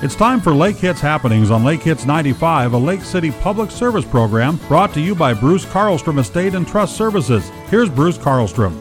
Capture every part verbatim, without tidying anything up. It's time for Lake Hits Happenings on Lake Hits ninety-five, a Lake City public service program brought to you by Bruce Carlstrom Estate and Trust Services. Here's Bruce Carlstrom.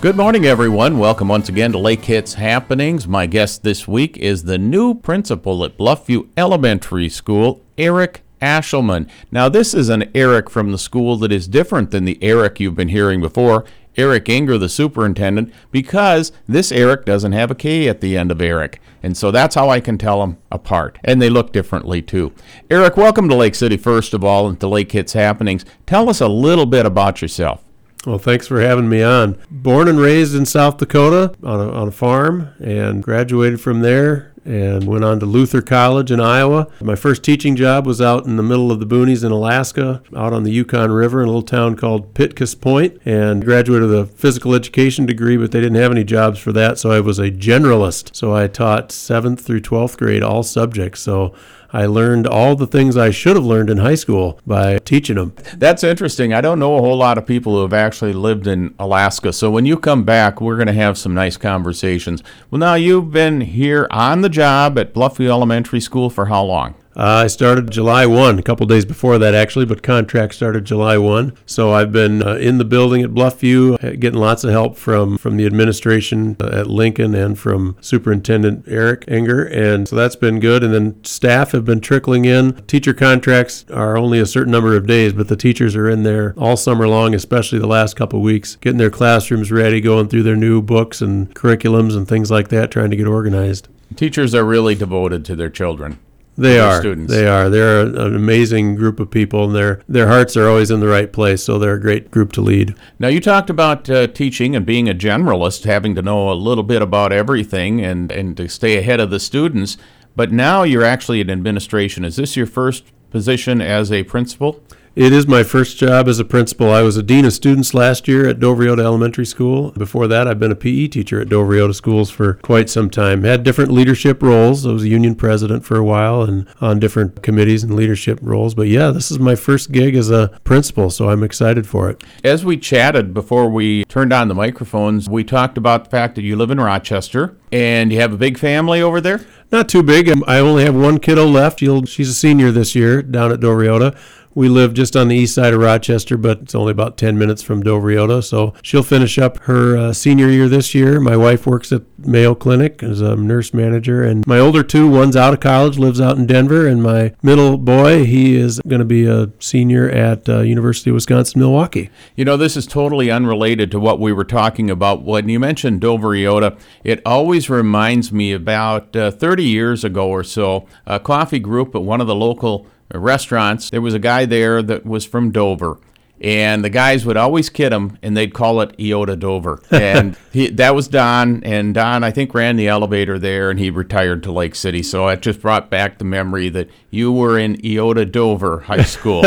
Good morning, everyone. Welcome once again to Lake Hits Happenings. My guest this week is the new principal at Bluffview Elementary School, Eric Ashelman. Now, this is an Eric from the school that is different than the Eric you've been hearing before, Eric Enger, the superintendent, because this Eric doesn't have a K at the end of Eric. And so that's how I can tell them apart. And they look differently, too. Eric, welcome to Lake City, first of all, and to Lake Hits Happenings. Tell us a little bit about yourself. Well, thanks for having me on. Born and raised in South Dakota on a, on a farm, and graduated from there and went on to Luther College in Iowa. My first teaching job was out in the middle of the boonies in Alaska, out on the Yukon River in a little town called Pitkas Point, and graduated with a physical education degree, but they didn't have any jobs for that, so I was a generalist. So I taught seventh through twelfth grade, all subjects. So I learned all the things I should have learned in high school by teaching them. That's interesting. I don't know a whole lot of people who have actually lived in Alaska. So when you come back, we're going to have some nice conversations. Well, now you've been here on the job at Bluffview Elementary School for how long? Uh, I started July first, a couple days before that actually, but contract started July first. So I've been uh, in the building at Bluffview, getting lots of help from, from the administration at Lincoln and from Superintendent Eric Enger, and so that's been good. And then staff have been trickling in. Teacher contracts are only a certain number of days, but the teachers are in there all summer long, especially the last couple of weeks, getting their classrooms ready, going through their new books and curriculums and things like that, trying to get organized. Teachers are really devoted to their children. They are. Students. They are. They're an amazing group of people, and their their hearts are always in the right place, so they're a great group to lead. Now, you talked about uh, teaching and being a generalist, having to know a little bit about everything and, and to stay ahead of the students, but now you're actually in administration. Is this your first position as a principal? It is my first job as a principal. I was a dean of students last year at Dover-Eyota Elementary School. Before that, I've been a P E teacher at Dover-Eyota Schools for quite some time. Had different leadership roles. I was a union president for a while and on different committees and leadership roles. But yeah, this is my first gig as a principal, so I'm excited for it. As we chatted before we turned on the microphones, we talked about the fact that you live in Rochester and you have a big family over there? Not too big. I only have one kiddo left. She's a senior this year down at Dover-Eyota. We live just on the east side of Rochester, but it's only about ten minutes from Dover-Eyota, so she'll finish up her uh, senior year this year. My wife works at Mayo Clinic as a nurse manager, and my older two, one's out of college, lives out in Denver, and my middle boy, he is going to be a senior at uh, University of Wisconsin-Milwaukee. You know, this is totally unrelated to what we were talking about. When you mentioned Dover-Eyota, it always reminds me about uh, thirty years ago or so, a coffee group at one of the local restaurants. There was a guy there that was from Dover, and the guys would always kid him, and they'd call it Eyota Dover. And he, that was Don, and Don, I think, ran the elevator there, and he retired to Lake City. So it just brought back the memory that you were in Eyota Dover High School.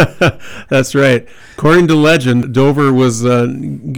That's right. According to legend, Dover was uh,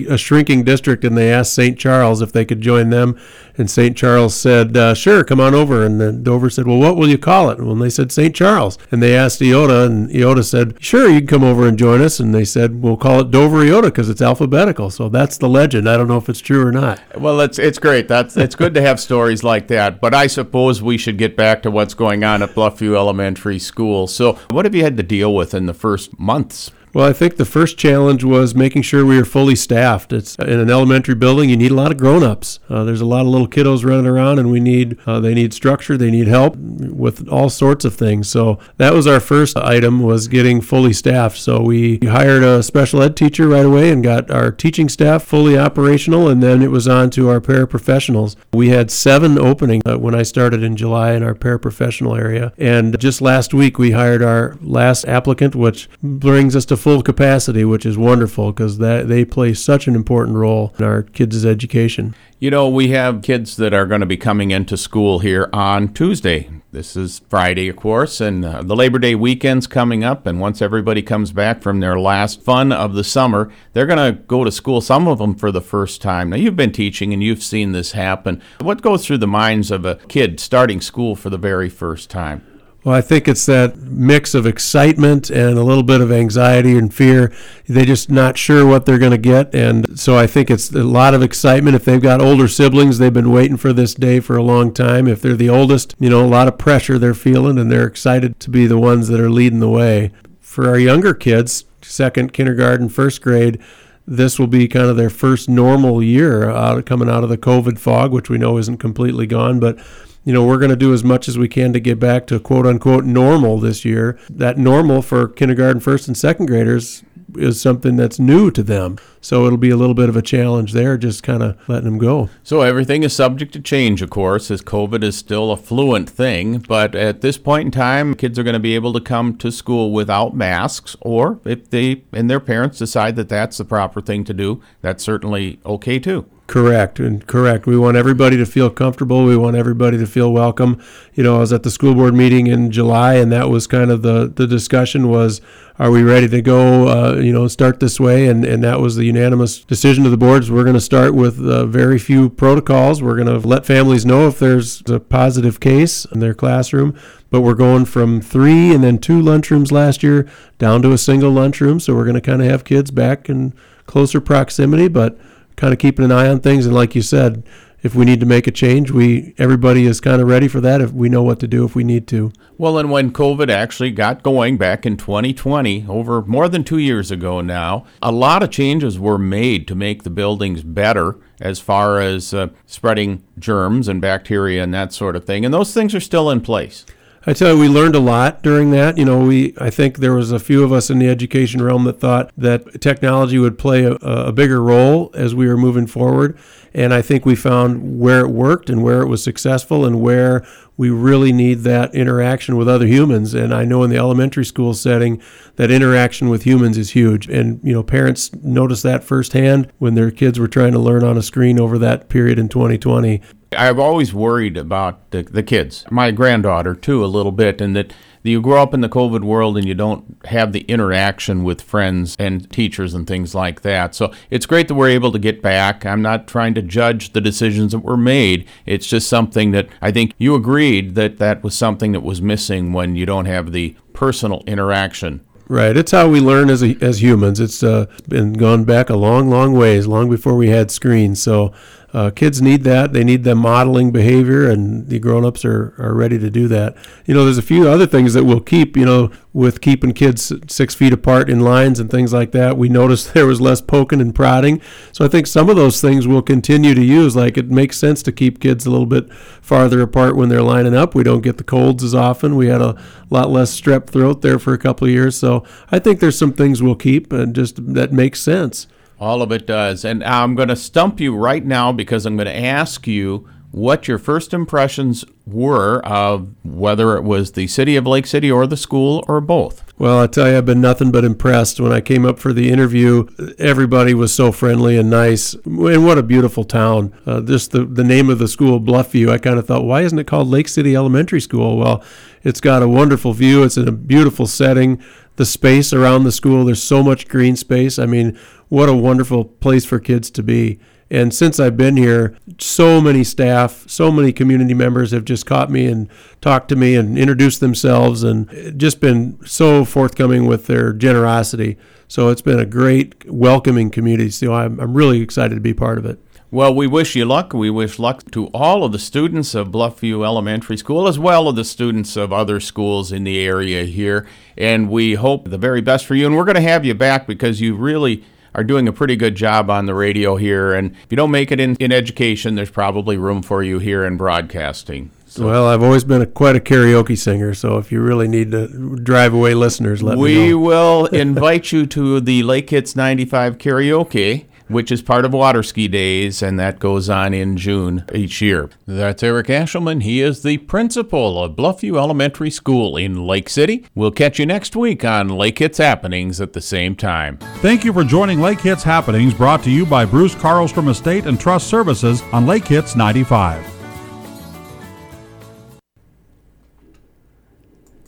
a shrinking district, and they asked Saint Charles if they could join them. And Saint Charles said, uh, sure, come on over. And then Dover said, well, what will you call it? Well, and they said Saint Charles. And they asked Eyota, and Eyota said, sure, you can come over and join us. And they said, we'll call it Dover-Eyota because it's alphabetical. So that's the legend. I don't know if it's true or not. Well, it's it's great. That's It's good to have stories like that. But I suppose we should get back to what's going on at Bluffview Elementary School. So what have you had to deal with in the first months? Well, I think the first challenge was making sure we were fully staffed. It's in an elementary building, you need a lot of grown-ups. Uh, there's a lot of little kiddos running around, and we need uh, they need structure, they need help with all sorts of things. So that was our first item, was getting fully staffed. So we hired a special ed teacher right away and got our teaching staff fully operational, and then it was on to our paraprofessionals. We had seven openings uh, when I started in July in our paraprofessional area, and just last week we hired our last applicant, which brings us to full capacity, which is wonderful because that they play such an important role in our kids' education. You know, we have kids that are going to be coming into school here on Tuesday. This is Friday, of course, and uh, the Labor Day weekend's coming up, and once everybody comes back from their last fun of the summer, they're going to go to school, some of them for the first time. Now, you've been teaching, and you've seen this happen. What goes through the minds of a kid starting school for the very first time? Well, I think it's that mix of excitement and a little bit of anxiety and fear. They're just not sure what they're going to get. And so I think it's a lot of excitement. If they've got older siblings, they've been waiting for this day for a long time. If they're the oldest, you know, a lot of pressure they're feeling, and they're excited to be the ones that are leading the way. For our younger kids, second, kindergarten, first grade, this will be kind of their first normal year out, coming out of the COVID fog, which we know isn't completely gone, but you know, we're going to do as much as we can to get back to quote unquote normal this year. That normal for kindergarten, first and second graders is something that's new to them. So it'll be a little bit of a challenge there, just kind of letting them go. So everything is subject to change, of course, as COVID is still a fluent thing. But at this point in time, kids are going to be able to come to school without masks, or if they and their parents decide that that's the proper thing to do, that's certainly okay too. Correct. And correct. We want everybody to feel comfortable. We want everybody to feel welcome. You know, I was at the school board meeting in July, and that was kind of the, the discussion was, are we ready to go, uh, you know, start this way? And, and that was the unanimous decision of the boards. We're going to start with uh, very few protocols. We're going to let families know if there's a positive case in their classroom. But we're going from three and then two lunchrooms last year down to a single lunchroom. So we're going to kind of have kids back in closer proximity, but kind of keeping an eye on things. And like you said, if we need to make a change, we everybody is kind of ready for that if we know what to do if we need to. Well, and when COVID actually got going back in twenty twenty, over more than two years ago now, a lot of changes were made to make the buildings better as far as uh, spreading germs and bacteria and that sort of thing. And those things are still in place. I tell you, we learned a lot during that. You know, we I think there was a few of us in the education realm that thought that technology would play a, a bigger role as we were moving forward. And I think we found where it worked and where it was successful and where we really need that interaction with other humans. And I know in the elementary school setting, that interaction with humans is huge. And, you know, parents noticed that firsthand when their kids were trying to learn on a screen over that period in twenty twenty. I've always worried about the, the kids, my granddaughter too, a little bit, and that you grow up in the COVID world and you don't have the interaction with friends and teachers and things like that. So it's great that we're able to get back. I'm not trying to judge the decisions that were made. It's just something that I think you agreed that that was something that was missing when you don't have the personal interaction. Right. It's how we learn as a, as humans. It's uh, been gone back a long, long ways, long before we had screens. So uh, kids need that. They need the modeling behavior, and the grown-ups are, are ready to do that. You know, there's a few other things that we'll keep, you know, with keeping kids six feet apart in lines and things like that. We noticed there was less poking and prodding. So I think some of those things we'll continue to use. Like it makes sense to keep kids a little bit farther apart when they're lining up. We don't get the colds as often. We had a lot less strep throat there for a couple of years. So I think there's some things we'll keep and just that makes sense. All of it does. And I'm going to stump you right now because I'm going to ask you what your first impressions were of whether it was the city of Lake City or the school or both. Well, I tell you, I've been nothing but impressed. When I came up for the interview, everybody was so friendly and nice. And what a beautiful town. Uh, just the, the name of the school, Bluffview, I kind of thought, why isn't it called Lake City Elementary School? Well, it's got a wonderful view. It's in a beautiful setting. The space around the school, there's so much green space. I mean, what a wonderful place for kids to be. And since I've been here, so many staff, so many community members have just caught me and talked to me and introduced themselves and just been so forthcoming with their generosity. So it's been a great welcoming community. So I'm, I'm really excited to be part of it. Well, we wish you luck. We wish luck to all of the students of Bluffview Elementary School, as well as the students of other schools in the area here. And we hope the very best for you. And we're going to have you back because you really are doing a pretty good job on the radio here. And if you don't make it in, in education, there's probably room for you here in broadcasting. So. Well, I've always been a, quite a karaoke singer, so if you really need to drive away listeners, let we me know. We will invite you to the Lake Hits ninety-five karaoke, which is part of Water Ski Days, and that goes on in June each year. That's Eric Ashelman. He is the principal of Bluffview Elementary School in Lake City. We'll catch you next week on Lake Hits Happenings at the same time. Thank you for joining Lake Hits Happenings, brought to you by Bruce Carlstrom Estate and Trust Services on Lake Hits ninety-five.